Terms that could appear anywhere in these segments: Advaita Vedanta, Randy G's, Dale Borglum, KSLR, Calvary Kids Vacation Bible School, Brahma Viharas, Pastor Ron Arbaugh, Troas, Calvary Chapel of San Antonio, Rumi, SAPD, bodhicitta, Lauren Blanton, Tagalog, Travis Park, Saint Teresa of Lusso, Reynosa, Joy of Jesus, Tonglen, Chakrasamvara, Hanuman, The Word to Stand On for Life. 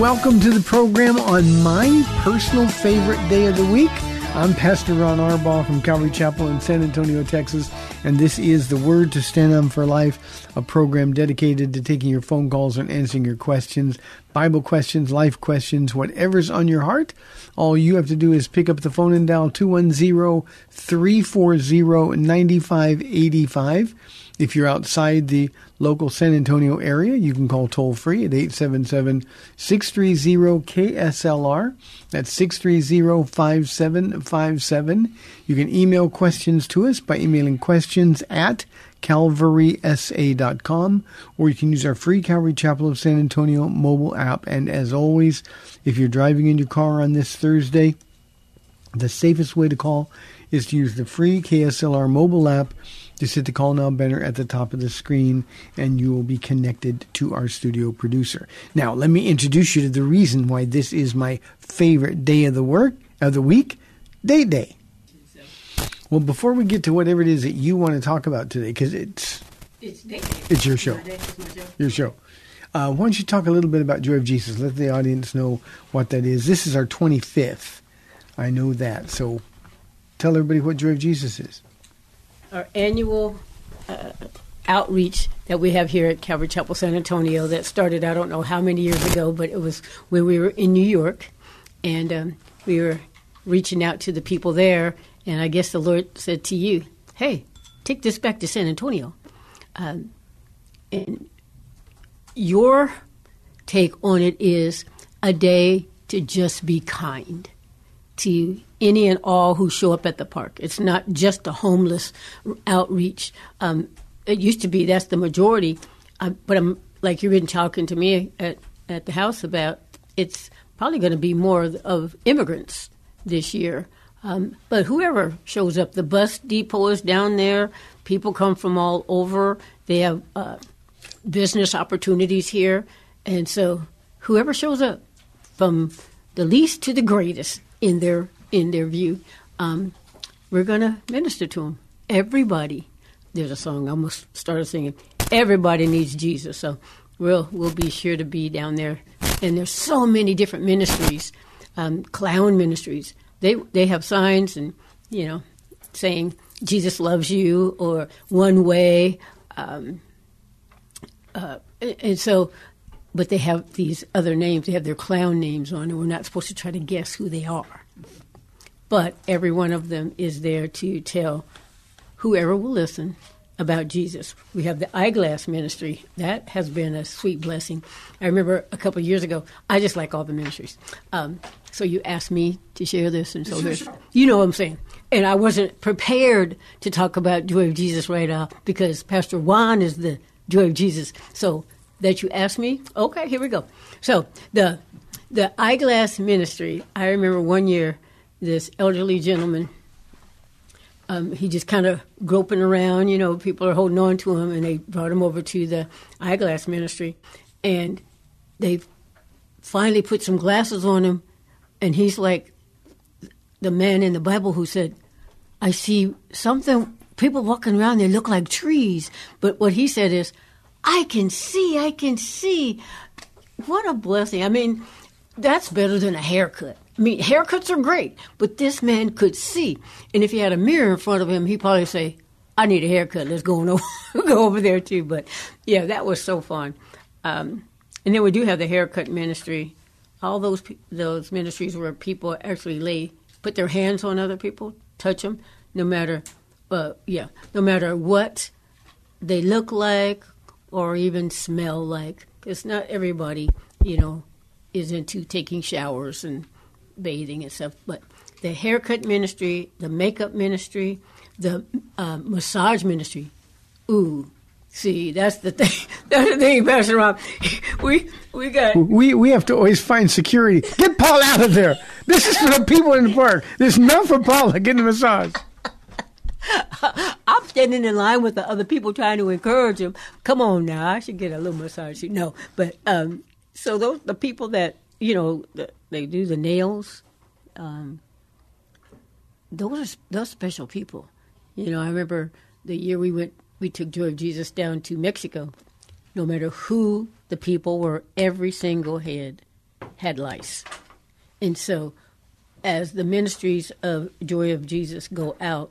Welcome to the program on my personal favorite day of the week. I'm Pastor Ron Arbaugh from Calvary Chapel in San Antonio, Texas, and this is The Word to Stand On for Life, a program dedicated to taking your phone calls and answering your questions, Bible questions, life questions, whatever's on your heart. All you have to do is pick up the phone and dial 210-340-9585. If you're outside the local San Antonio area, you can call toll-free at 877-630-KSLR. That's 630-5757. You can email questions to us by emailing questions at calvarysa.com, or you can use our free Calvary Chapel of San Antonio mobile app. And as always, if you're driving in your car on this Thursday, the safest way to call is to use the free KSLR mobile app. Just hit the Call Now banner at the top of the screen, and you will be connected to our studio producer. Now, let me introduce you to the reason why this is my favorite day of the week, Day Day. Well, before we get to whatever it is that you want to talk about today, because it's Day Day. It's your show. Your show. Why don't you talk a little bit about Joy of Jesus? Let the audience know what that is. This is our 25th. I know that. So tell everybody what Joy of Jesus is. Our annual outreach that we have here at Calvary Chapel San Antonio that started, I don't know how many years ago, but it was when we were in New York, and we were reaching out to the people there, and I guess the Lord said to you, hey, take this back to San Antonio. And your take on it is a day to just be kind to any and all who show up at the park. It's not just a homeless outreach. It used to be that's the majority, but I'm like you've been talking to me at the house about. It's probably going to be more of immigrants this year. But whoever shows up, the bus depot is down there. People come from all over. They have business opportunities here, and so whoever shows up, from the least to the greatest, in their view, we're going to minister to them. Everybody, there's a song I almost started singing, everybody needs Jesus. So we'll be sure to be down there. And there's so many different ministries, clown ministries. They have signs and, you know, saying Jesus loves you or one way. And so, but they have these other names. They have their clown names on, and we're not supposed to try to guess who they are. But every one of them is there to tell whoever will listen about Jesus. We have the eyeglass ministry. That has been a sweet blessing. I remember a couple of years ago, I just like all the ministries. So you asked me to share this, and so there's, you know what I'm saying. And I wasn't prepared to talk about Joy of Jesus right off because Pastor Juan is the Joy of Jesus. So that you asked me? Okay, here we go. So the eyeglass ministry, I remember one year this elderly gentleman, he just kind of groping around, you know, people are holding on to him, and they brought him over to the eyeglass ministry, and they finally put some glasses on him, and he's like the man in the Bible who said, I see something, people walking around, they look like trees, but what he said is, I can see. What a blessing. I mean, that's better than a haircut. I mean, haircuts are great, but this man could see. And if he had a mirror in front of him, he'd probably say, I need a haircut. Let's go over there, too. But, yeah, that was so fun. And then we do have the haircut ministry. All those ministries where people actually put their hands on other people, touch them, no matter, no matter what they look like or even smell like. Because not everybody, is into taking showers and bathing and stuff. But the haircut ministry, the makeup ministry, the massage ministry. Ooh, see, that's the thing. That's the thing, Pastor Ron. We have to always find security. Get Paul out of there. This is for the people in the park. This is not for Paula getting a massage. I'm standing in line with the other people trying to encourage him. Come on now, I should get a little massage. No, but so those the people that they do the nails. Those special people. I remember the year we took Joy of Jesus down to Mexico. No matter who the people were, every single head had lice. And so as the ministries of Joy of Jesus go out,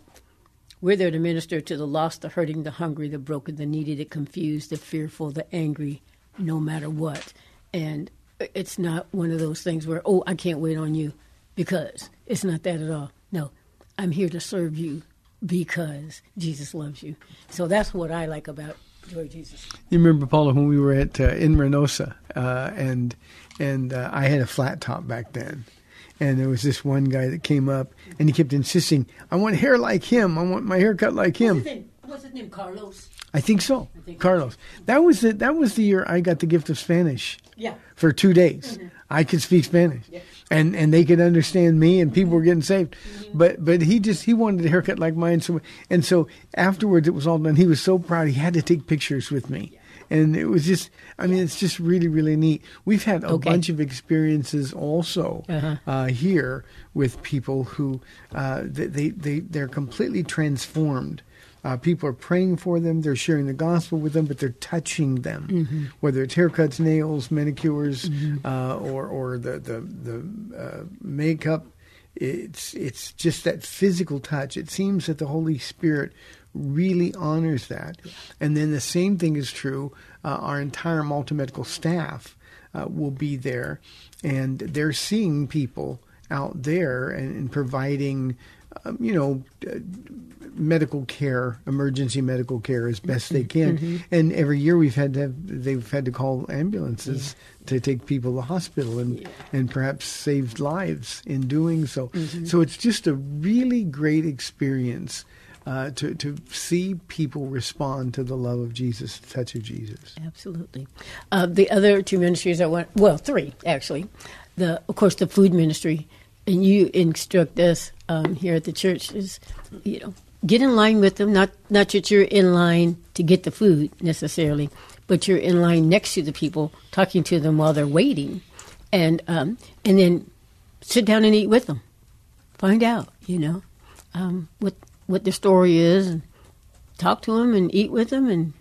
we're there to minister to the lost, the hurting, the hungry, the broken, the needy, the confused, the fearful, the angry, no matter what. And it's not one of those things where, I can't wait on you, because it's not that at all. No, I'm here to serve you because Jesus loves you. So that's what I like about Joy of Jesus. You remember, Paula, when we were in Reynosa, and I had a flat top back then. And there was this one guy that came up, and he kept insisting, I want hair like him. I want my haircut like him. What's his name? Carlos? I think so. Carlos. That was the year I got the gift of Spanish for 2 days. Mm-hmm. I could speak Spanish, and they could understand me, and people were getting saved. Mm-hmm. But he wanted a haircut like mine. So afterwards, it was all done. He was so proud. He had to take pictures with me. Yeah. And it was just, it's just really, really neat. We've had a bunch of experiences also here with people who they're completely transformed. People are praying for them. They're sharing the gospel with them, but they're touching them, mm-hmm. whether it's haircuts, nails, manicures, mm-hmm. or the makeup. It's just that physical touch. It seems that the Holy Spirit really honors that. Yeah. And then the same thing is true. Our entire multimedical staff will be there, and they're seeing people out there and providing, medical care, emergency medical care as best they can. Mm-hmm. And every year they've had to call ambulances to take people to the hospital and perhaps saved lives in doing so. Mm-hmm. So it's just a really great experience to see people respond to the love of Jesus, the touch of Jesus. Absolutely. The other two ministries three actually. Of course, the food ministry, and you instruct us here at the church is, get in line with them. Not that you're in line to get the food necessarily, but you're in line next to the people, talking to them while they're waiting, and then sit down and eat with them. Find out, what their story is, and talk to them and eat with them and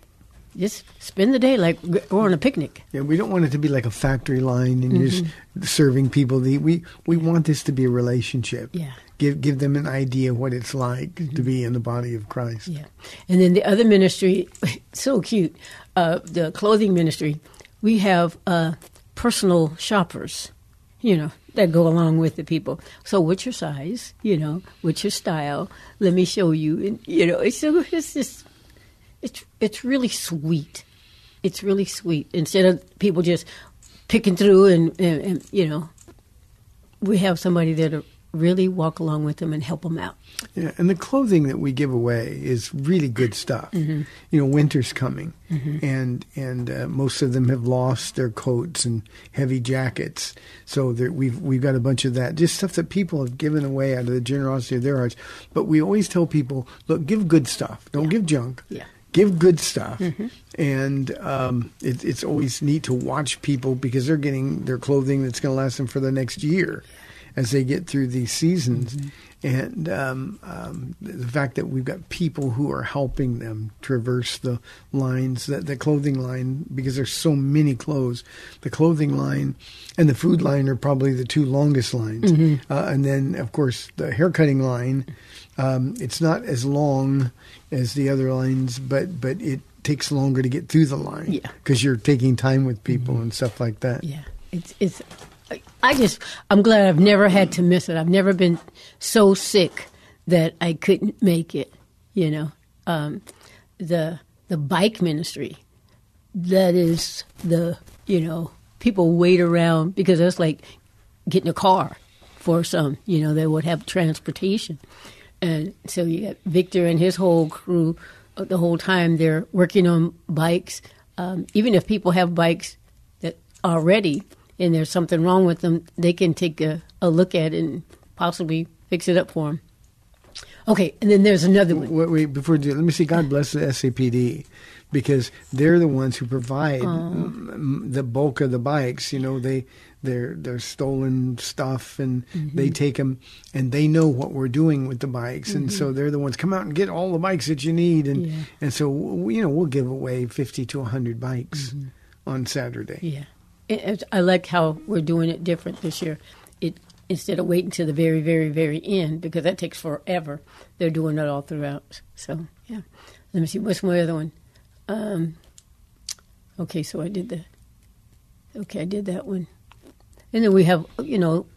just spend the day like we're on a picnic. Yeah, we don't want it to be like a factory line and just serving people. We want this to be a relationship. Yeah. Give them an idea what it's like to be in the body of Christ. Yeah. And then the other ministry, so cute, the clothing ministry, we have personal shoppers, that go along with the people. So what's your size? What's your style? Let me show you. And, it's really sweet. It's really sweet. Instead of people just picking through and we have somebody there to really walk along with them and help them out. Yeah, and the clothing that we give away is really good stuff. Mm-hmm. Winter's coming, and most of them have lost their coats and heavy jackets. So we've got a bunch of that, just stuff that people have given away out of the generosity of their hearts. But we always tell people, look, give good stuff. Don't give junk. Yeah. Give good stuff, and it's always neat to watch people because they're getting their clothing that's going to last them for the next year as they get through these seasons. Mm-hmm. And the fact that we've got people who are helping them traverse the lines, the clothing line, because there's so many clothes. The clothing line and the food line are probably the two longest lines. Mm-hmm. And then, of course, the haircutting line, it's not as long as the other lines, but it takes longer to get through the line because you're taking time with people and stuff like that. Yeah, it's. I'm glad I've never had to miss it. I've never been so sick that I couldn't make it, you know. The bike ministry, that is the, you know, people wait around because that's like getting a car for some, you know, they would have transportation. And so you got Victor and his whole crew, the whole time they're working on bikes. Even if people have bikes that already and there's something wrong with them, they can take a look at it and possibly fix it up for them. Okay, and then there's another one. Wait, before you do, let me say God bless the SAPD, because they're the ones who provide the bulk of the bikes. You know, they're stolen stuff, and they take them, and they know what we're doing with the bikes, and so they're the ones come out and get all the bikes that you need, and and so you know we'll give away 50 to 100 bikes on Saturday. Yeah, and I like how we're doing it different this year. Instead of waiting to the very, very, very end, because that takes forever. They're doing it all throughout. So, yeah. Let me see. What's my other one? Okay, so I did that. Okay, I did that one. And then we have, you know,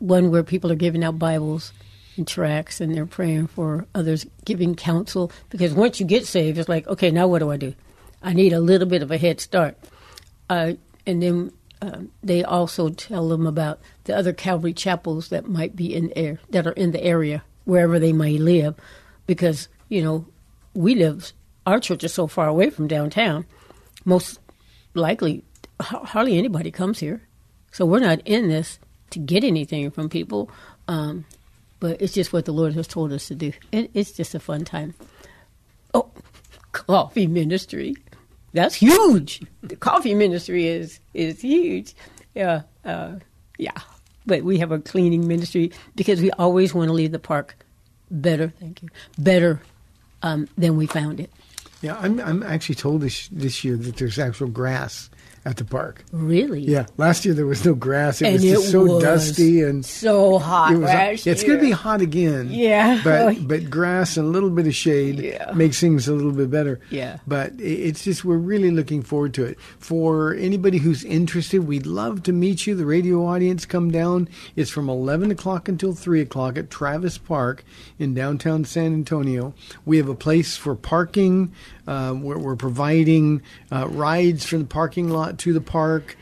one where people are giving out Bibles and tracts, and they're praying for others, giving counsel. Because once you get saved, it's like, okay, now what do I do? I need a little bit of a head start. And then... they also tell them about the other Calvary chapels that might be in air that are in the area wherever they may live, because you know we live our church is so far away from downtown. Most likely, hardly anybody comes here, so we're not in this to get anything from people. But it's just what the Lord has told us to do. It's just a fun time. Oh, coffee ministry. That's huge. The coffee ministry is huge. Yeah. But we have a cleaning ministry because we always want to leave the park better. Thank you. Better than we found it. Yeah, I'm actually told this year that there's actual grass at the park. Really? Yeah. Last year there was no grass. It was dusty and so hot. It's going to be hot again. Yeah. But grass and a little bit of shade makes things a little bit better. Yeah. But it's just we're really looking forward to it. For anybody who's interested, we'd love to meet you. The radio audience, come down. It's from 11 o'clock until 3 o'clock at Travis Park in downtown San Antonio. We have a place for parking. We're providing rides from the parking lot to the park.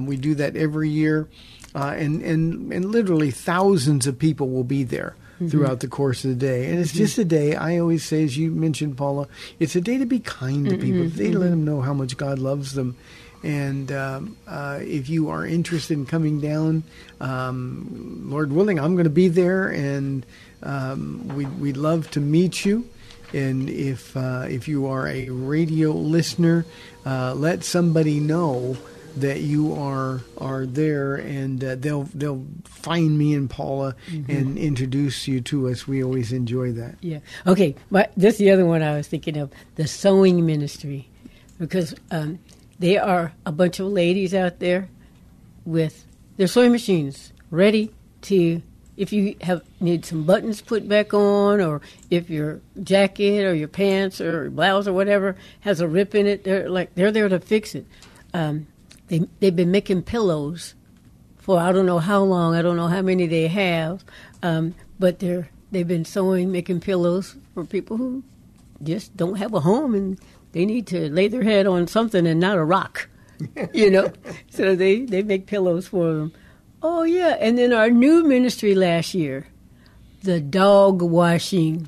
We do that every year. And literally thousands of people will be there throughout the course of the day. And it's just a day, I always say, as you mentioned, Paula, it's a day to be kind to people. They let them know how much God loves them. And if you are interested in coming down, Lord willing, I'm going to be there. And we'd love to meet you. And if you are a radio listener, let somebody know that you are there, and they'll find me and Paula and introduce you to us. We always enjoy that. Yeah. Okay. This is the other one I was thinking of, the sewing ministry, because they are a bunch of ladies out there with their sewing machines ready to. If you need some buttons put back on, or if your jacket or your pants or blouse or whatever has a rip in it, they're there to fix it. They've been making pillows for I don't know how long. I don't know how many they have, but they've been sewing, making pillows for people who just don't have a home and they need to lay their head on something and not a rock, you know. So they make pillows for them. Oh, yeah, and then our new ministry last year, the dog washing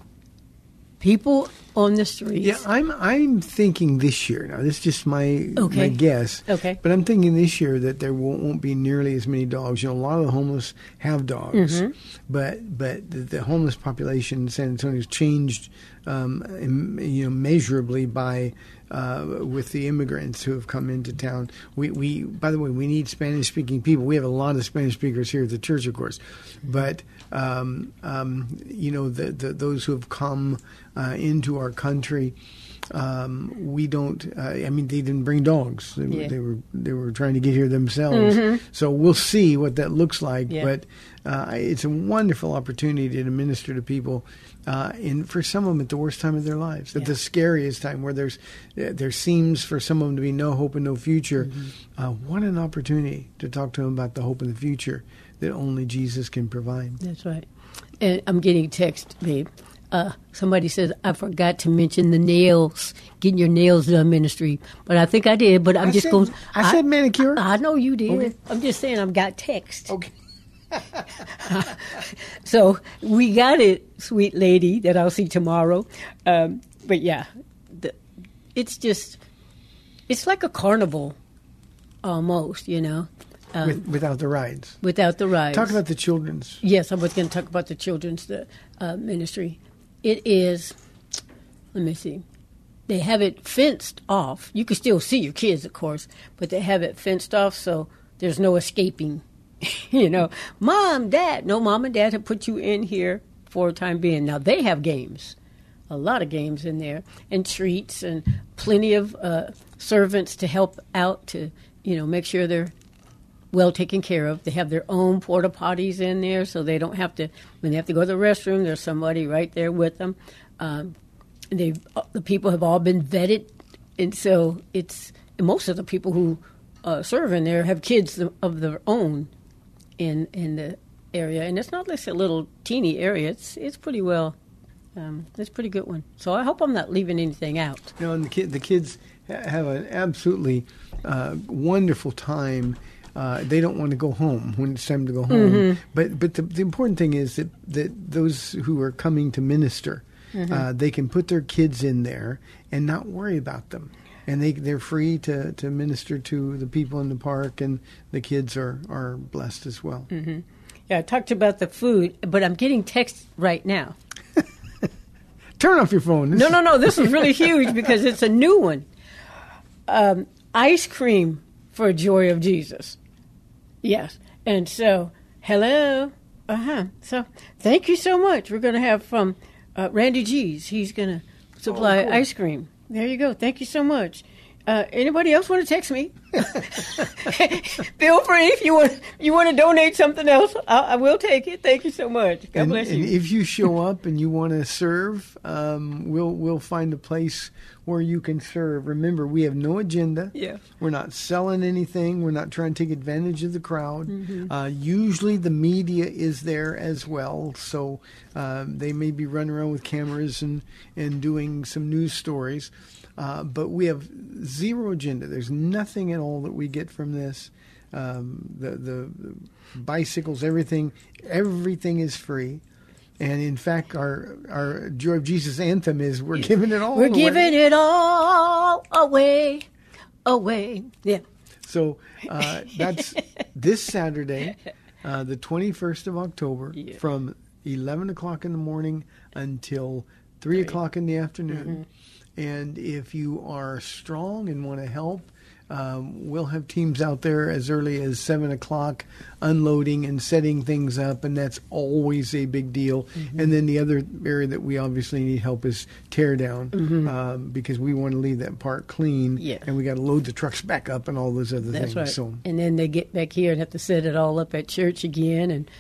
people on the streets. Yeah, I'm thinking this year. Now, this is just my guess. Okay. But I'm thinking this year that there won't be nearly as many dogs. You know, a lot of the homeless have dogs, but the homeless population in San Antonio has changed, measurably by. With the immigrants who have come into town. We by the way, we need Spanish-speaking people. We have a lot of Spanish speakers here at the church, of course. But, those who have come into our country we don't. I mean, they didn't bring dogs. They were trying to get here themselves. Mm-hmm. So we'll see what that looks like. Yeah. But it's a wonderful opportunity to minister to people, and for some of them at the worst time of their lives, at the scariest time, where there seems for some of them to be no hope and no future. Mm-hmm. What an opportunity to talk to them about the hope and the future that only Jesus can provide. That's right. And I'm getting text, babe. Somebody says, I forgot to mention the nails, getting your nails done ministry. But I think I did, but I'm just going to... I said manicure. I know you did. Okay. I'm just saying I've got text. Okay. So we got it, sweet lady, that I'll see tomorrow. But yeah, it's just, it's like a carnival almost, you know. Without the rides. Without the rides. Talk about the children's. Yes, I was going to talk about the children's ministry. It is, let me see, they have it fenced off. You can still see your kids, of course, but they have it fenced off so there's no escaping. You know, Mom, Dad, no, Mom and Dad have put you in here for the time being. Now, they have games, a lot of games in there, and treats and plenty of servants to help out to, you know, make sure they're well taken care of. They have their own porta potties in there, so they don't have to, when they have to go to the restroom, there's somebody right there with them. The people have all been vetted, and so it's, and most of the people who serve in there have kids of their own in the area, and it's not just a little teeny area. It's pretty well, it's a pretty good one. So I hope I'm not leaving anything out. You know, and the kids have an absolutely wonderful time. They don't want to go home when it's time to go home. Mm-hmm. But the important thing is that those who are coming to minister, mm-hmm. They can put their kids in there and not worry about them. And they're free to minister to the people in the park, and the kids are blessed as well. Mm-hmm. Yeah, I talked about the food, but I'm getting text right now. Turn off your phone. No, this is really huge because it's a new one. Ice cream for Joy of Jesus. Yes. And so, hello. So, thank you so much. We're going to have from Randy G's. He's going to supply ice cream. There you go. Thank you so much. Anybody else want to text me? Feel free if you want to donate something else. I will take it. Thank you so much. God bless you. And if you show up and you want to serve, we'll find a place where you can serve. Remember, we have no agenda. Yeah. We're not selling anything. We're not trying to take advantage of the crowd. Mm-hmm. Usually the media is there as well, so they may be running around with cameras and doing some news stories. But we have zero agenda. There's nothing at all that we get from this. The bicycles, everything is free. And in fact, our Joy of Jesus anthem is we're giving it all away. We're giving it all away. Yeah. So that's this Saturday, the 21st of October, from 11 o'clock in the morning until 3 o'clock in the afternoon. Mm-hmm. And if you are strong and want to help, we'll have teams out there as early as 7 o'clock unloading and setting things up, and that's always a big deal. Mm-hmm. And then the other area that we obviously need help is tear down, mm-hmm. Because we want to leave that park clean, and we got to load the trucks back up and all those other things. Right. So, and then they get back here and have to set it all up at church again. And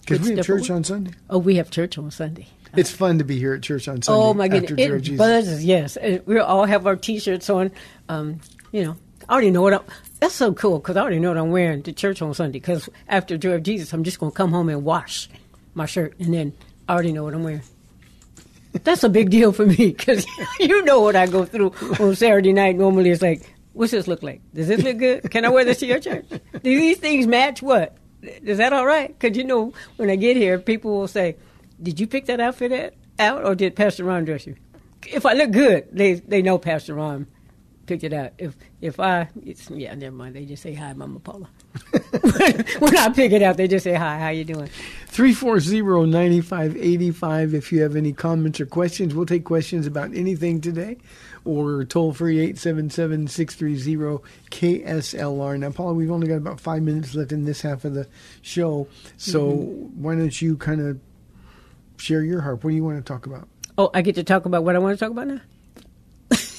because we have church on Sunday. Oh, we have church on Sunday. It's fun to be here at church on Sunday. Oh, my goodness. After Joy of Jesus. It buzzes, yes. And we all have our T-shirts on. You know, I already know what I'm... That's so cool because I already know what I'm wearing to church on Sunday because after Joy of Jesus, I'm just going to come home and wash my shirt, and then I already know what I'm wearing. That's a big deal for me because you know what I go through on Saturday night. Normally it's like, what's this look like? Does this look good? Can I wear this to your church? Do these things match what? Is that all right? Because, you know, when I get here, people will say... Did you pick that outfit out, or did Pastor Ron dress you? If I look good, they know Pastor Ron picked it out. Never mind. They just say, hi, Mama Paula. When I pick it out, they just say, hi, how you doing? 340-9585 if you have any comments or questions. We'll take questions about anything today, or toll-free 877-630-KSLR. Now, Paula, we've only got about 5 minutes left in this half of the show, so mm-hmm. why don't you kind of share your heart. What do you want to talk about? Oh, I get to talk about what I want to talk about now?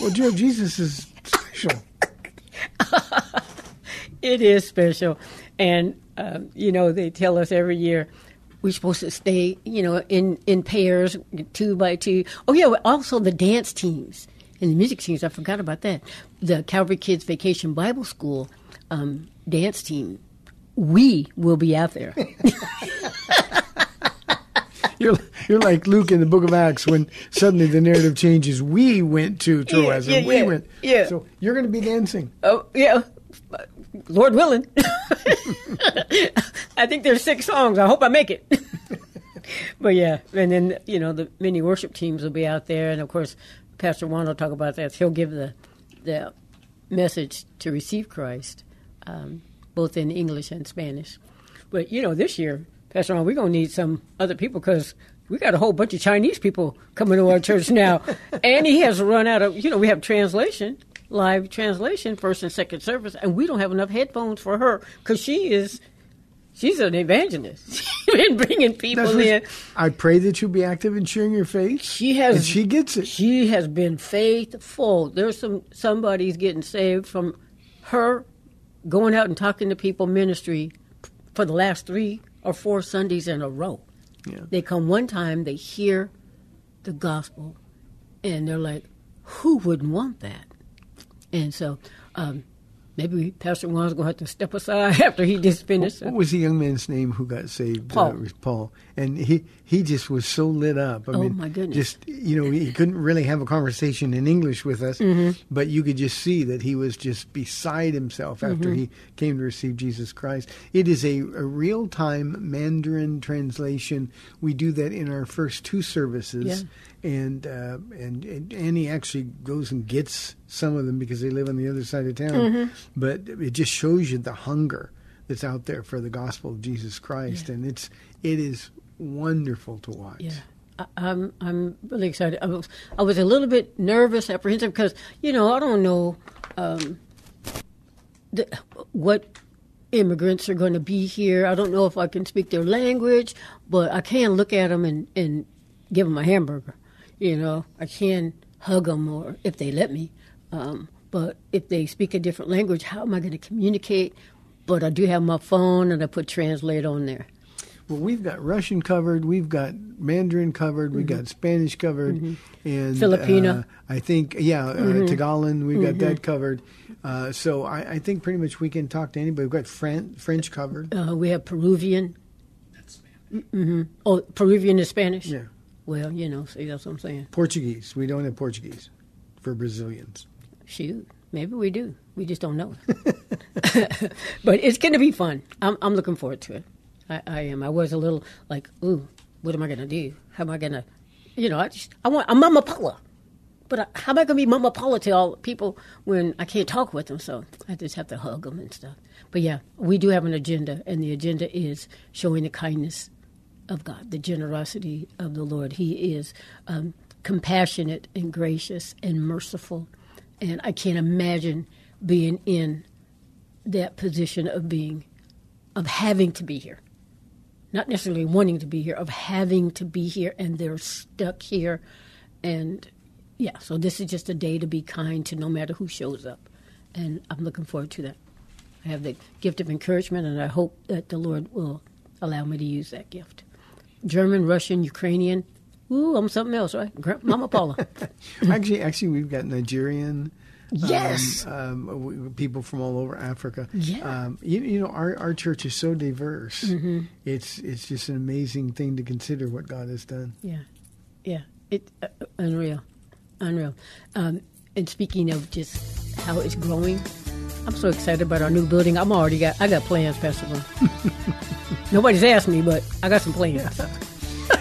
Well, Joy of Jesus is special. It is special. And, you know, they tell us every year we're supposed to stay, you know, in pairs, 2 by 2. Oh, yeah, also the dance teams and the music teams. I forgot about that. The Calvary Kids Vacation Bible School dance team. We will be out there. You're like Luke in the Book of Acts when suddenly the narrative changes. We went to Troas and we went. Yeah. So you're going to be dancing. Oh, yeah. Lord willing. I think there's 6 songs. I hope I make it. But, yeah. And then, you know, the many worship teams will be out there. And, of course, Pastor Juan will talk about that. He'll give the message to receive Christ, both in English and Spanish. But, you know, this year, Pastor Ron, we're going to need some other people because we got a whole bunch of Chinese people coming to our church now. And he has run out of, you know, we have translation, live translation, first and second service, and we don't have enough headphones for her because she's an evangelist. She's been bringing people in. I pray that you be active in sharing your faith. And she gets it. She has been faithful. There's somebody's getting saved from her going out and talking to people ministry for the last 3 or 4 Sundays in a row. Yeah. They come one time, they hear the gospel, and they're like, who wouldn't want that? And so maybe Pastor Juan's going to have to step aside after he just finished. What was the young man's name who got saved? Paul. It was Paul. And he just was so lit up. I mean, my goodness. Just, you know, he couldn't really have a conversation in English with us, mm-hmm. but you could just see that he was just beside himself after mm-hmm. he came to receive Jesus Christ. It is a real-time Mandarin translation. We do that in our first 2 services. Yeah. And Annie actually goes and gets some of them because they live on the other side of town. Mm-hmm. But it just shows you the hunger that's out there for the gospel of Jesus Christ, yeah. And it is wonderful to watch. Yeah, I'm really excited. I was a little bit nervous, apprehensive because you know I don't know what immigrants are going to be here. I don't know if I can speak their language, but I can look at them and give them a hamburger. You know, I can hug them or if they let me. But if they speak a different language, how am I going to communicate? But I do have my phone, and I put translate on there. Well, we've got Russian covered. We've got Mandarin covered. Mm-hmm. We've got Spanish covered. Mm-hmm. And Filipino. I think, mm-hmm. Tagalog, we've mm-hmm. got that covered. So I think pretty much we can talk to anybody. We've got French covered. We have Peruvian. That's Spanish. Mm-hmm. Oh, Peruvian is Spanish? Yeah. Well, you know, see, that's what I'm saying. Portuguese. We don't have Portuguese for Brazilians. Shoot, maybe we do. We just don't know. But it's going to be fun. I'm looking forward to it. I am. I was a little like, ooh, what am I going to do? How am I going to, you know, I'm Mama Paula. But how am I going to be Mama Paula to all people when I can't talk with them? So I just have to hug them and stuff. But, yeah, we do have an agenda, and the agenda is showing the kindness of God, the generosity of the Lord. He is compassionate and gracious and merciful. And I can't imagine being in that position of having to be here. Not necessarily wanting to be here, of having to be here, and they're stuck here. And, yeah, so this is just a day to be kind to no matter who shows up. And I'm looking forward to that. I have the gift of encouragement, and I hope that the Lord will allow me to use that gift. German, Russian, Ukrainian. Ooh, I'm something else, right? Mama Paula. Actually, we've got Nigerian. Yes. People from all over Africa. Yeah. You know, our church is so diverse. Mm-hmm. It's just an amazing thing to consider what God has done. Yeah. Yeah. It's unreal. Unreal. And speaking of just how it's growing, I'm so excited about our new building. I got plans, Pastor Ron. Nobody's asked me, but I got some plans. Yeah.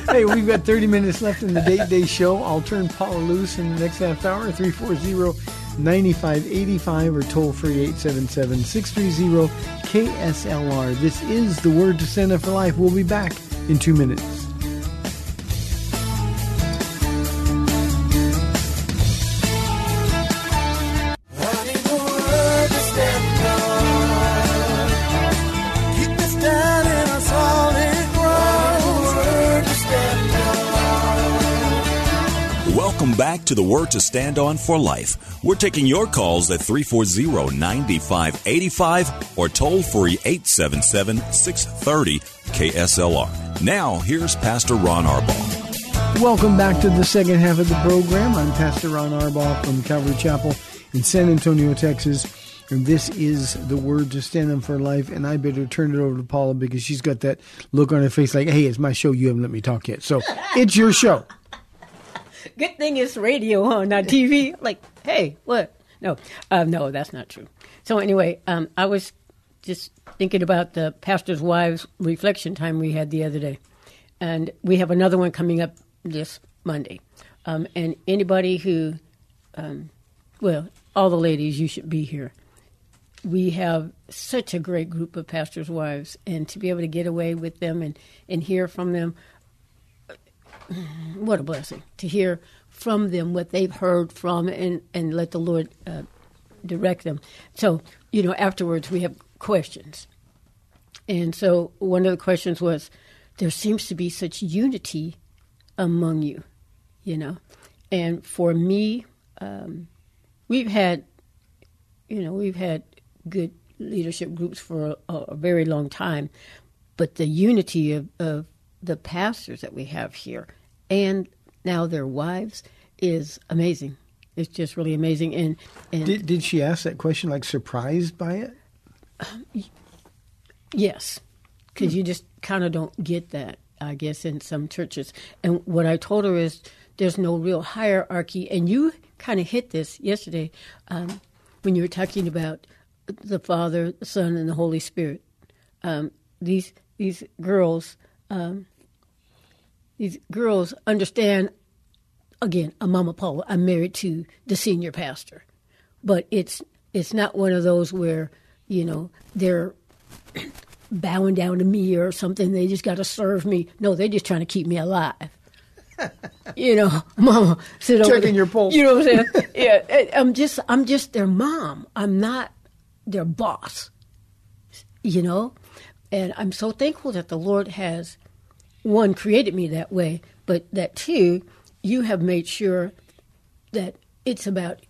Hey, we've got 30 minutes left in the Date Day show. I'll turn Paula loose in the next half hour, 340-9585 or toll-free 877-630-KSLR. This is The Word to Stand On for Life. We'll be back in 2 minutes. Welcome back to The Word to Stand On for Life. We're taking your calls at 340-9585 or toll-free 877-630-KSLR. Now, here's Pastor Ron Arbaugh. Welcome back to the second half of the program. I'm Pastor Ron Arbaugh from Calvary Chapel in San Antonio, Texas. And this is The Word to Stand On for Life. And I better turn it over to Paula because she's got that look on her face like, hey, it's my show. You haven't let me talk yet. So it's your show. Good thing it's radio on, not TV. Like, hey, what? No, that's not true. So anyway, I was just thinking about the pastor's wives reflection time we had the other day. And we have another one coming up this Monday. And anybody who, all the ladies, you should be here. We have such a great group of pastor's wives. And to be able to get away with them and hear from them, what a blessing to hear from them what they've heard from and let the Lord direct them. So, afterwards we have questions. And so one of the questions was, there seems to be such unity among you. And for me, we've had good leadership groups for a very long time, but the unity of the pastors that we have here and now their wives is amazing. It's just really amazing. And did she ask that question, like surprised by it? Yes, because you just kind of don't get that, I guess, in some churches. And what I told her is there's no real hierarchy. And you kind of hit this yesterday when you were talking about the Father, the Son, and the Holy Spirit. These girls... these girls understand, again, a Mama Paula, I'm married to the senior pastor. But it's not one of those where, they're bowing down to me or something. They just got to serve me. No, they're just trying to keep me alive. Mama, sit over there. Checking your pulse. You know what I'm saying? Yeah, I'm just their mom. I'm not their boss, And I'm so thankful that the Lord has, one, created me that way, but that, two, you have made sure that it's about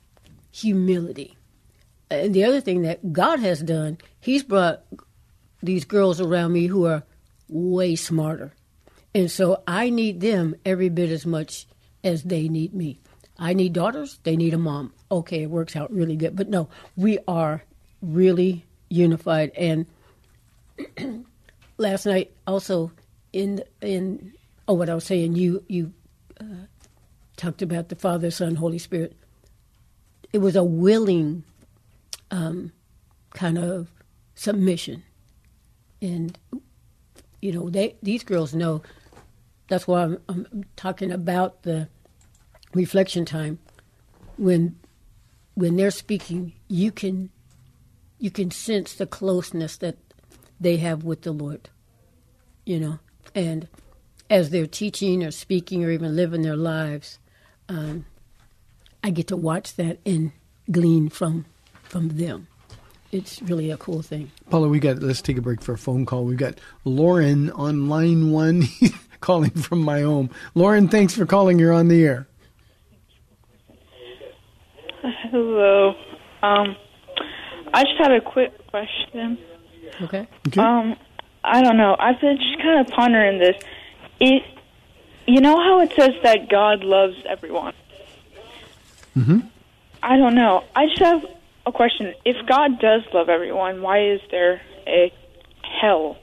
humility. And the other thing that God has done, he's brought these girls around me who are way smarter. And so I need them every bit as much as they need me. I need daughters. They need a mom. Okay, it works out really good. But no, we are really unified and last night, also in what I was saying, you talked about the Father, Son, Holy Spirit. It was a willing kind of submission, and these girls know. That's why I'm talking about the reflection time. When they're speaking, you can sense the closeness that they have with the Lord, and as they're teaching or speaking or even living their lives, I get to watch that and glean from them. It's really a cool thing. Paula, let's take a break for a phone call. We've got Lauren on line one calling from my home. Lauren, thanks for calling. You're on the air. Hello. I just had a quick question. Okay. I don't know. I've been just kind of pondering this. You know how it says that God loves everyone? Mm-hmm. I don't know. I just have a question. If God does love everyone, why is there a hell?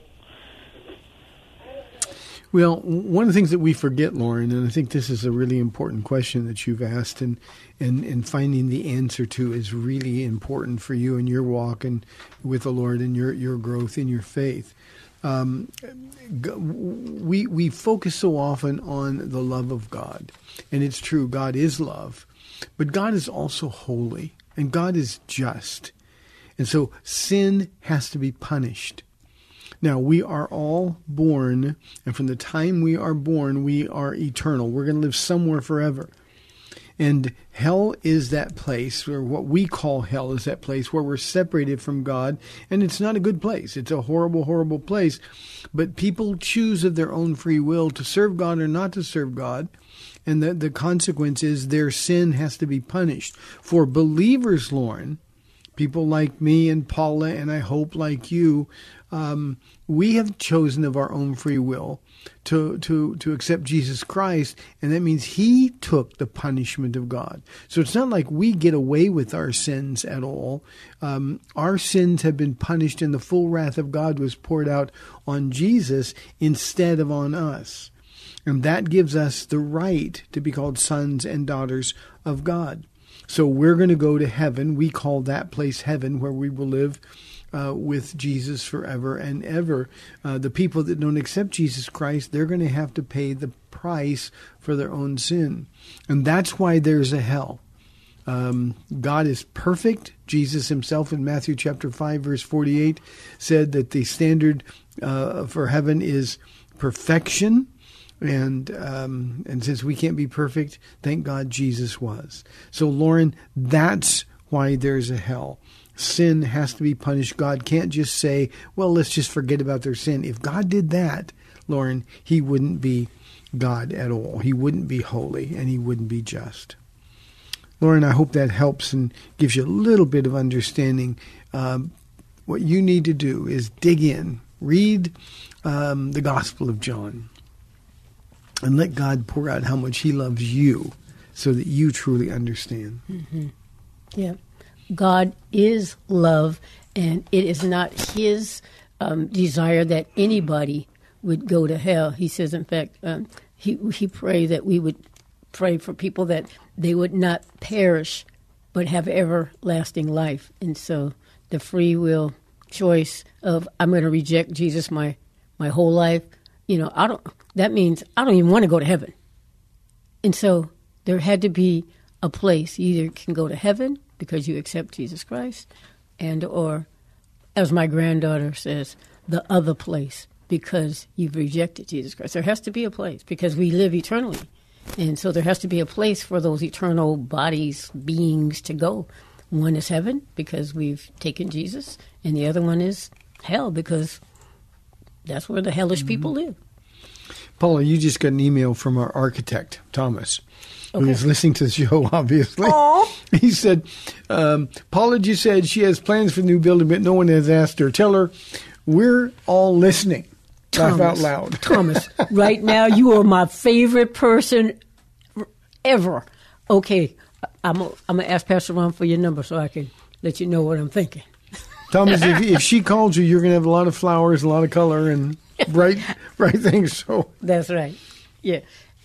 Well, one of the things that we forget, Lauren, and I think this is a really important question that you've asked, and finding the answer to is really important for you and your walk and with the Lord and your growth in your faith. We focus so often on the love of God, and it's true, God is love, but God is also holy, and God is just, and so sin has to be punished. Now, we are all born, and from the time we are born, we are eternal. We're going to live somewhere forever. And hell is that place, or what we call hell is that place where we're separated from God. And it's not a good place. It's a horrible, horrible place. But people choose of their own free will to serve God or not to serve God. And the consequence is their sin has to be punished. For believers, Lauren, people like me and Paula, and I hope like you, we have chosen of our own free will to accept Jesus Christ, and that means he took the punishment of God. So it's not like we get away with our sins at all. Our sins have been punished, and the full wrath of God was poured out on Jesus instead of on us. And that gives us the right to be called sons and daughters of God. So we're going to go to heaven. We call that place heaven, where we will live with Jesus forever and ever. The people that don't accept Jesus Christ, they're going to have to pay the price for their own sin. And that's why there's a hell. God is perfect. Jesus himself in Matthew chapter 5, verse 48 said that the standard for heaven is perfection. And since we can't be perfect, thank God Jesus was. So, Lauren, that's why there's a hell. Sin has to be punished. God can't just say, well, let's just forget about their sin. If God did that, Lauren, he wouldn't be God at all. He wouldn't be holy, and he wouldn't be just. Lauren, I hope that helps and gives you a little bit of understanding. What you need to do is dig in. Read the Gospel of John and let God pour out how much he loves you so that you truly understand. Mm-hmm. Yeah. God is love, and it is not his desire that anybody would go to hell. He says, in fact, he prayed that we would pray for people that they would not perish but have everlasting life. And so the free will choice of, I'm going to reject Jesus my whole life, that means I don't even want to go to heaven. And so there had to be a place. You either can go to heaven because you accept Jesus Christ, and or, as my granddaughter says, the other place because you've rejected Jesus Christ. There has to be a place because we live eternally. And so there has to be a place for those eternal bodies, beings to go. One is heaven because we've taken Jesus, and the other one is hell because that's where the hellish people live. Paula, you just got an email from our architect, Thomas. Okay. Who's listening to the show, obviously. Aww. He said, Paula just said she has plans for the new building, but no one has asked her. Tell her we're all listening. Thomas, laugh out loud. Thomas, right now you are my favorite person ever. Okay, I'm going to ask Pastor Ron for your number so I can let you know what I'm thinking. Thomas, if she calls you, you're going to have a lot of flowers, a lot of color, and bright things. So that's right. Yeah.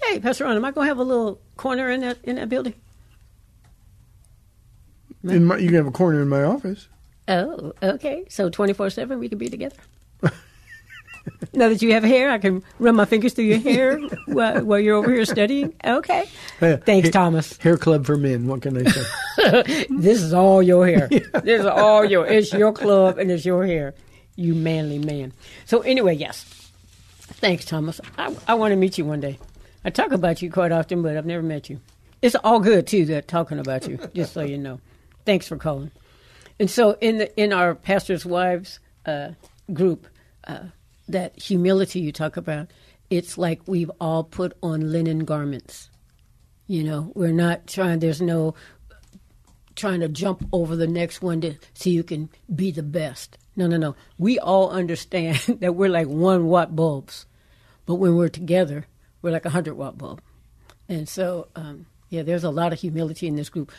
Hey, Pastor Ron, am I going to have a little corner in that building? You can have a corner in my office. Oh, okay. So 24/7, we can be together. Now that you have hair, I can run my fingers through your hair while you're over here studying. Okay. Thanks, Thomas. Hair club for men. What can I say? This is all your hair. Yeah. It's your club and it's your hair. You manly man. So anyway, yes. Thanks, Thomas. I want to meet you one day. I talk about you quite often, but I've never met you. It's all good, too, that talking about you, just so you know. Thanks for calling. And so in our pastor's wives group, that humility you talk about, it's like we've all put on linen garments. We're not trying, there's no trying to jump over the next one to see you can be the best. No. We all understand that we're like 1-watt bulbs, but when we're together, we're like a 100-watt bulb. And so, there's a lot of humility in this group.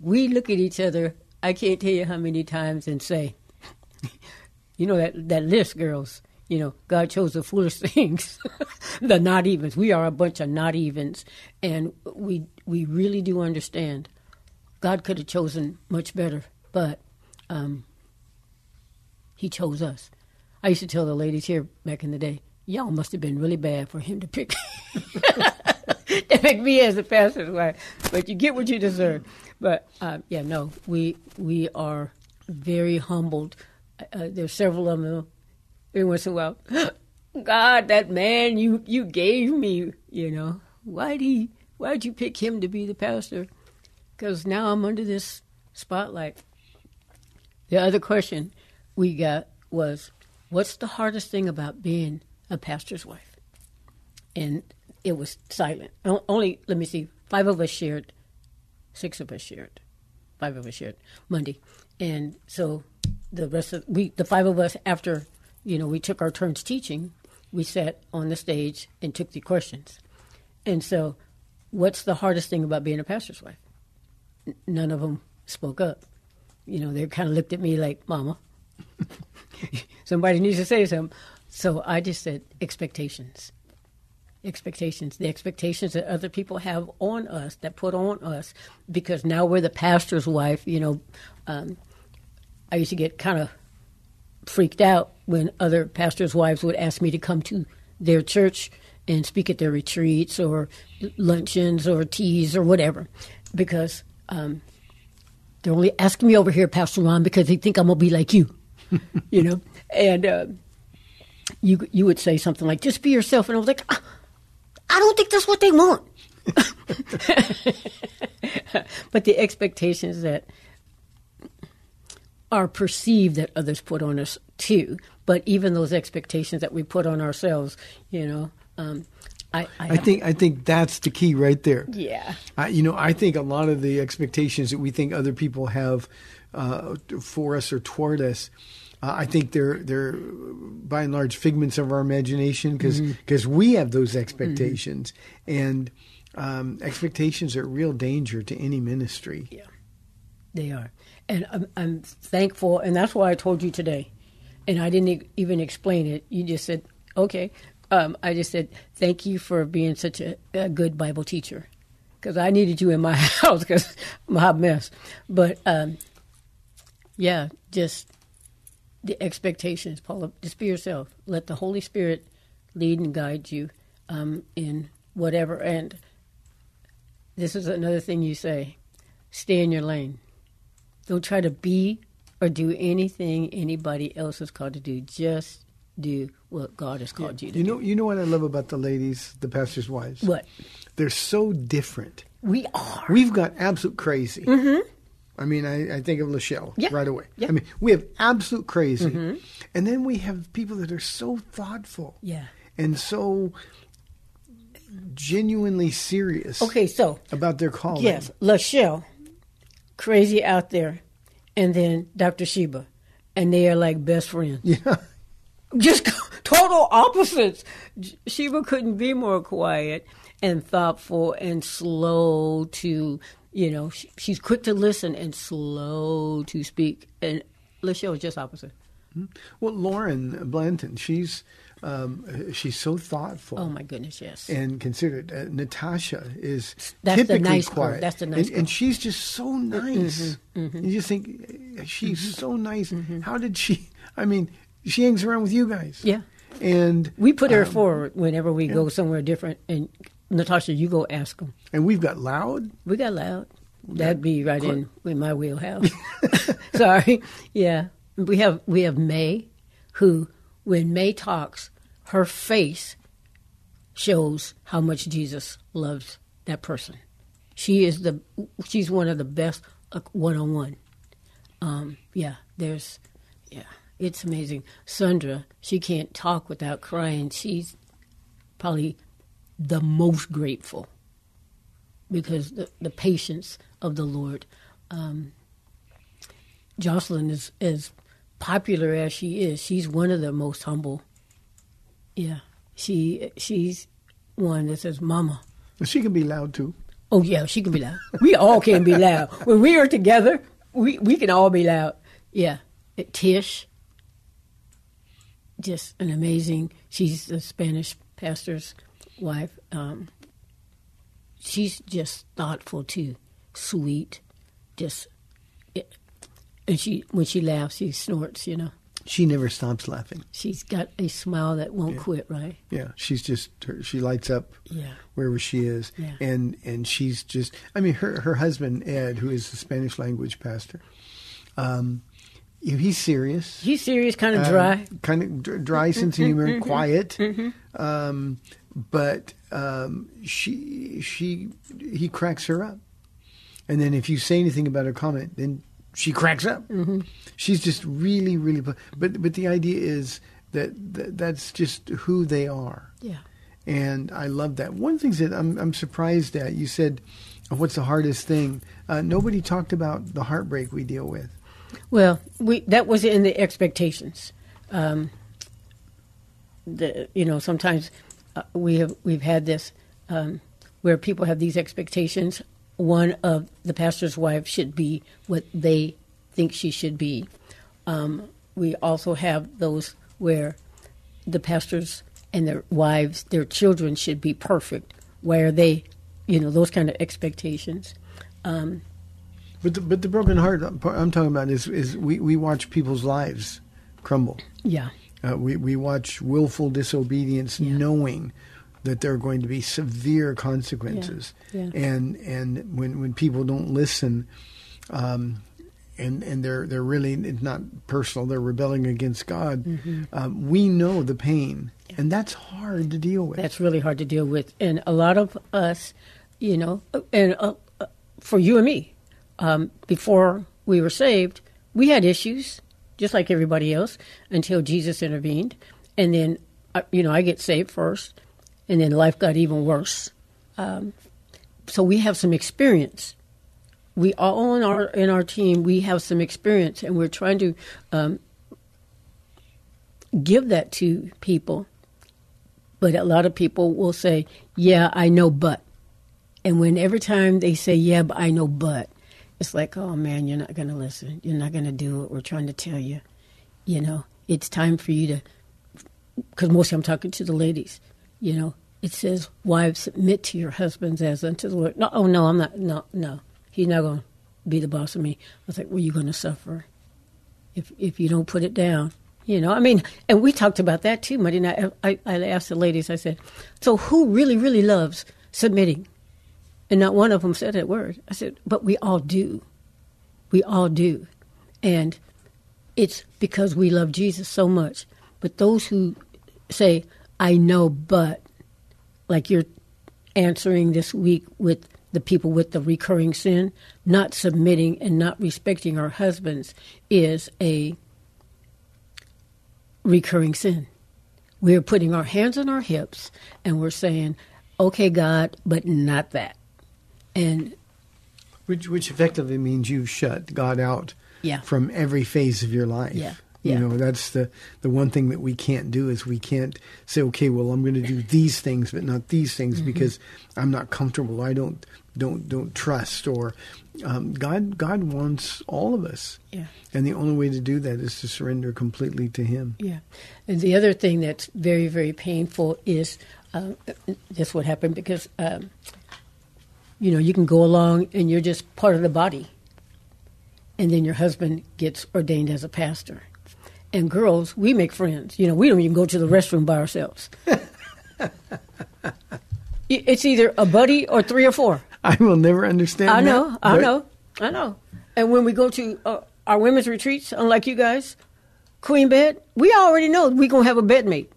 We look at each other, I can't tell you how many times, and say, that list, girls, God chose the foolish things, the not evens. We are a bunch of not evens. And we really do understand. God could have chosen much better, but he chose us. I used to tell the ladies here back in the day, y'all must have been really bad for him to pick to pick me as a pastor's wife. But you get what you deserve. But, we are very humbled. There's several of them. Every once in a while, God, that man you gave me, why'd he Why'd you pick him to be the pastor? Because now I'm under this spotlight. The other question we got was, what's the hardest thing about being a pastor's wife? And it was silent. Only, let me see, five of us shared Monday. And so the rest of, the five of us, after, we took our turns teaching, we sat on the stage and took the questions. And so, what's the hardest thing about being a pastor's wife? None of them spoke up. They kind of looked at me like, Mama, somebody needs to say something. So I just said, expectations. Expectations. The expectations that other people have on us, that put on us, because now we're the pastor's wife. I used to get kind of freaked out when other pastors' wives would ask me to come to their church and speak at their retreats or luncheons or teas or whatever, because they're only asking me over here, Pastor Ron, because they think I'm going to be like you, And you would say something like, just be yourself. And I was like, I don't think that's what they want. But the expectations that are perceived that others put on us too, but even those expectations that we put on ourselves, I think that's the key right there. Yeah. I think a lot of the expectations that we think other people have for us or toward us, I think they're by and large figments of our imagination because we have those expectations, and expectations are a real danger to any ministry. Yeah, they are. And I'm thankful, and that's why I told you today, and I didn't even explain it. You just said, okay. I just said, thank you for being such a good Bible teacher, because I needed you in my house because I'm a hot mess. But, just the expectations, Paula. Just be yourself. Let the Holy Spirit lead and guide you in whatever. And this is another thing you say, stay in your lane. Don't try to be or do anything anybody else is called to do. Just do what God has called you to do. You know what I love about the ladies, the pastors' wives? What? They're so different. We are. We've got absolute crazy. Mm-hmm. I mean, I think of Lachelle right away. Yeah. I mean, we have absolute crazy. Mm-hmm. And then we have people that are so thoughtful. Yeah. And so genuinely serious about their calling. Yes, Lachelle. Crazy out there, and then Dr. Sheba, and they are like best friends. Yeah, just total opposites. Sheba couldn't be more quiet and thoughtful and slow to, she's quick to listen and slow to speak. And Lachelle is just opposite. Well, Lauren Blanton, she's so thoughtful. Oh my goodness, yes. And considered. Natasha is typically nice quiet. Girl. That's the nice girl. And she's just so nice. Mm-hmm, mm-hmm. You just think, she's so nice. Mm-hmm. How did she? I mean, she hangs around with you guys. Yeah. And we put her forward whenever we go somewhere different. And Natasha, you go ask them. And we've got Loud. We got Loud. That'd be right in my wheelhouse. Sorry. Yeah. We have May, who, when May talks, her face shows how much Jesus loves that person. She's one of the best one-on-one. It's amazing. Sandra, she can't talk without crying. She's probably the most grateful because the patience of the Lord. Jocelyn is popular as she is, she's one of the most humble. Yeah, she's one that says, "Mama." She can be loud too. Oh yeah, she can be loud. We all can be loud when we are together. We can all be loud. Yeah, Tish, just an amazing. She's the Spanish pastor's wife. She's just thoughtful too, sweet, just. And when she laughs, she snorts, She never stops laughing. She's got a smile that won't quit, right? Yeah, she's just, she lights up wherever she is. Yeah. And she's just, her husband, Ed, who is the Spanish language pastor, He's serious. He's serious, kind of dry. Kind of dry sense of humor, quiet. But he cracks her up. And then if you say anything about her comment, then she cracks up. Mm-hmm. She's just really, really... But the idea is that that's just who they are. Yeah. And I love that. One of the things that I'm surprised at, you said, what's the hardest thing? Nobody talked about the heartbreak we deal with. Well, that was in the expectations. Sometimes we've had this where people have these expectations. One of the pastor's wife should be what they think she should be. We also have those where the pastors and their wives, their children should be perfect. Where they, those kind of expectations. But the broken heart I'm talking about is we watch people's lives crumble. Yeah. We watch willful disobedience, knowing that there are going to be severe consequences. Yeah. Yeah. And when people don't listen, and they're really, it's not personal, they're rebelling against God. Mm-hmm. We know the pain, and that's hard to deal with. That's really hard to deal with. And a lot of us, for you and me, before we were saved, we had issues just like everybody else until Jesus intervened. And then, I get saved first, and then life got even worse. So we have some experience. We all in our team, we have some experience, and we're trying to give that to people. But a lot of people will say, yeah, I know, but. And when every time they say, yeah, but I know, but, it's like, oh, man, you're not going to listen. You're not going to do what we're trying to tell you. It's time for you to, because mostly I'm talking to the ladies, it says, wives, submit to your husbands as unto the Lord. No, oh, no, I'm not. No. He's not going to be the boss of me. I was like, well, you're going to suffer if you don't put it down. And we talked about that too, Monday night. I asked the ladies, I said, so who really, really loves submitting? And not one of them said that word. I said, but we all do. We all do. And it's because we love Jesus so much. But those who say, I know, but, like you're answering this week with the people with the recurring sin, not submitting and not respecting our husbands is a recurring sin. We're putting our hands on our hips and we're saying, okay, God, but not that. And which effectively means you've shut God out from every phase of your life. Yeah. Yeah. That's the one thing that we can't do is we can't say, okay, well, I'm going to do these things, but not these things because I'm not comfortable. I don't trust. Or God wants all of us. Yeah. And the only way to do that is to surrender completely to Him. Yeah. And the other thing that's very, very painful is this what happened because. You can go along and you're just part of the body. And then your husband gets ordained as a pastor. And girls, we make friends. We don't even go to the restroom by ourselves. It's either a buddy or three or four. I will never understand that. I know. And when we go to our women's retreats, unlike you guys, queen bed, we already know we're going to have a bedmate.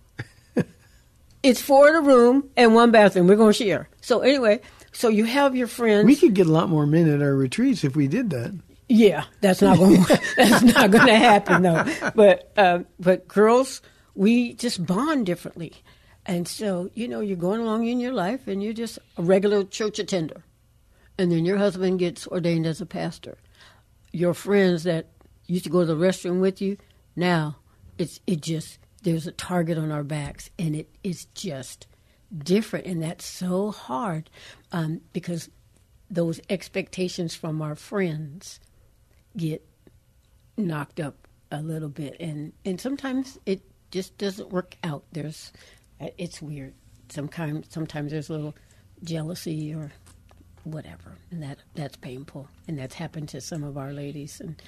It's four in a room and one bathroom. We're going to share. So anyway... So you have your friends. We could get a lot more men at our retreats if we did that. Yeah, that's not going to happen, though. But girls, we just bond differently. And so, you're going along in your life, and you're just a regular church attender. And then your husband gets ordained as a pastor. Your friends that used to go to the restroom with you, now there's a target on our backs, and it is just different, and that's so hard because those expectations from our friends get knocked up a little bit, and sometimes it just doesn't work out. It's weird. Sometimes there's a little jealousy or whatever, and that's painful, and that's happened to some of our ladies, and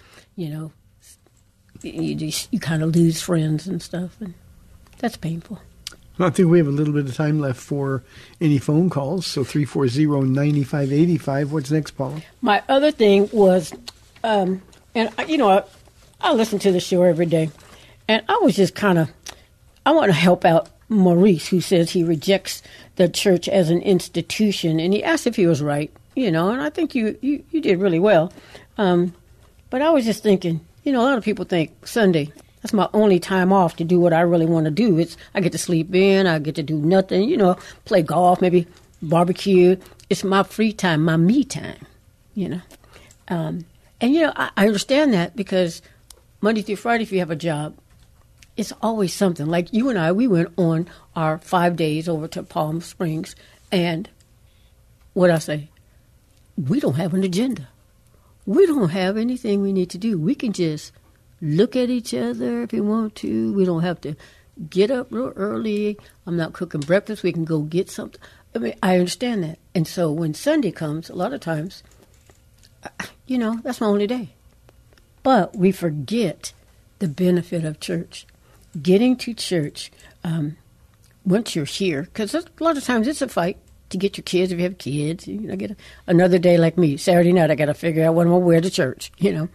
you kind of lose friends and stuff, and that's painful. I think we have a little bit of time left for any phone calls. So 340-9585. What's next, Paula? My other thing was, and I listen to the show every day, and I was just kind of, I want to help out Maurice, who says he rejects the church as an institution, and he asked if he was right, you know, and I think you did really well. But I was just thinking, you know, a lot of people think Sunday, that's my only time off to do what I really want to do. It's I get to sleep in, I get to do nothing, you know, play golf, maybe barbecue. It's my free time, my me time, you know. And, you know, I understand that because Monday through Friday, if you have a job, it's always something. Like you and I, we went on our 5 days over to Palm Springs, and what'd I say? We don't have an agenda. We don't have anything we need to do. We can just look at each other if we want to. We don't have to get up real early. I'm not cooking breakfast. We can go get something. I mean, I understand that. And so when Sunday comes, a lot of times, you know, that's my only day. But we forget the benefit of church. Getting to church, once you're here, because a lot of times it's a fight to get your kids, if you have kids. You know, get another day like me, Saturday night, I got to figure out what I'm going to wear to church, you know.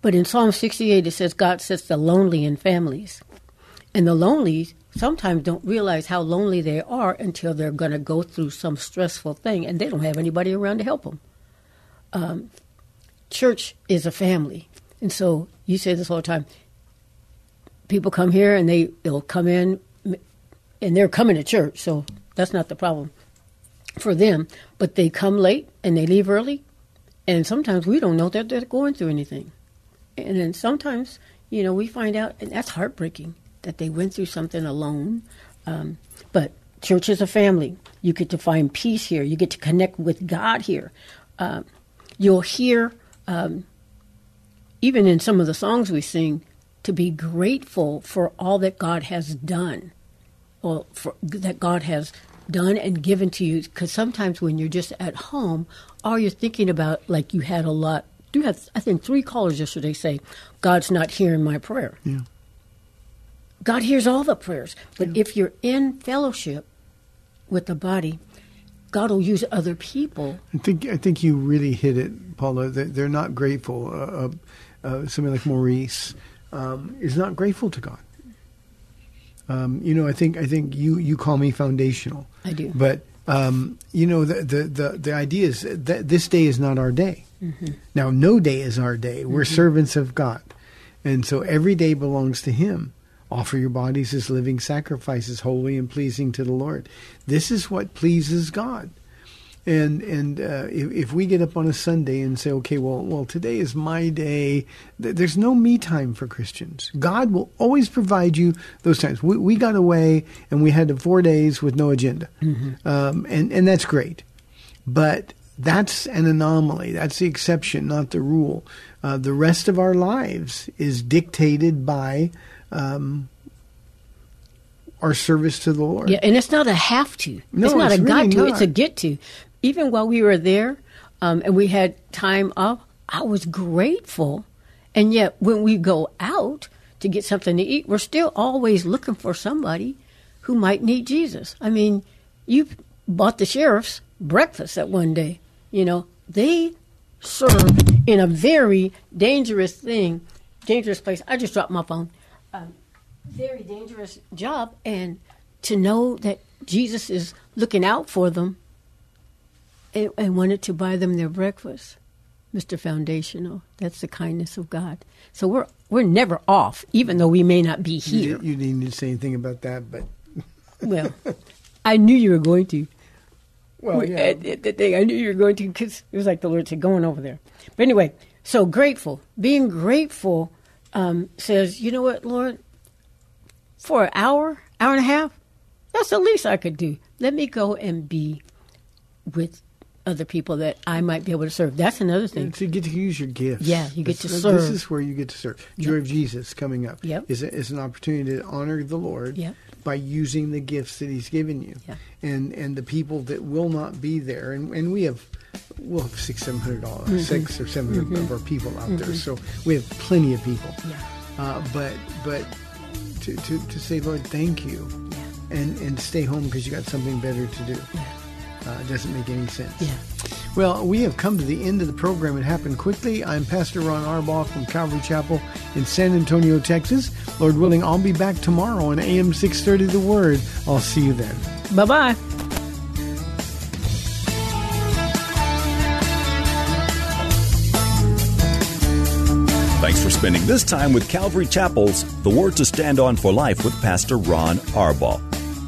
But in Psalm 68, it says, God sets the lonely in families. And the lonely sometimes don't realize how lonely they are until they're going to go through some stressful thing, and they don't have anybody around to help them. Church is a family. And so you say this all the time. People come here, and they'll come in, and they're coming to church, so that's not the problem for them. But they come late, and they leave early, and sometimes we don't know that they're going through anything. And then sometimes, you know, we find out, and that's heartbreaking, that they went through something alone. But church is a family. You get to find peace here. You get to connect with God here. You'll hear, even in some of the songs we sing, to be grateful for all that God has done, or for, that God has done and given to you. Because sometimes when you're just at home, all you're thinking about, like you had a lot. Do have, I think, 3 callers yesterday say, God's not hearing my prayer. Yeah. God hears all the prayers. But if you're in fellowship with the body, God will use other people. I think you really hit it, Paula. They're not grateful. Somebody like Maurice is not grateful to God. You know, I think you call me foundational. I do. But, you know, the idea is that this day is not our day. Mm-hmm. Now, no day is our day. We're mm-hmm. servants of God. And so every day belongs to Him. Offer your bodies as living sacrifices, holy and pleasing to the Lord. This is what pleases God. And if we get up on a Sunday and say, okay, well, today is my day, there's no me time for Christians. God will always provide you those times. We got away and we had 4 days with no agenda. Mm-hmm. And that's great. But that's an anomaly. That's the exception, not the rule. The rest of our lives is dictated by our service to the Lord. Yeah, and it's not a have to. No, it's not a got to. It's a get to. Even while we were there and we had time off, I was grateful. And yet when we go out to get something to eat, we're still always looking for somebody who might need Jesus. I mean, you bought the sheriff's breakfast that one day. You know, they serve in a very dangerous place. I just dropped my phone. Very dangerous job, and to know that Jesus is looking out for them and wanted to buy them their breakfast. Mr. Foundational, that's the kindness of God. So we're never off, even though we may not be here. You didn't need to say anything about that, but... Well, I knew you were going to. Well, yeah. The thing, I knew you were going to, because it was like the Lord said, going over there. But anyway, so grateful. Being grateful says, you know what, Lord, for an hour, hour and a half, that's the least I could do. Let me go and be with other people that I might be able to serve. That's another thing. And so you get to use your gifts. Yeah, you get to serve. This is where you get to serve. Joy of Jesus coming up is an opportunity to honor the Lord by using the gifts that He's given you. Yeah. And the people that will not be there. And we'll have $600 mm-hmm. of our people out mm-hmm. there. So we have plenty of people. Yeah. But to say, Lord, thank you, and stay home because you got something better to do. Doesn't make any sense. Yeah. Well, we have come to the end of the program. It happened quickly. I'm Pastor Ron Arbaugh from Calvary Chapel in San Antonio, Texas. Lord willing, I'll be back tomorrow on AM 630 The Word. I'll see you then. Bye-bye. Thanks for spending this time with Calvary Chapel's The Word to Stand On for Life with Pastor Ron Arbaugh.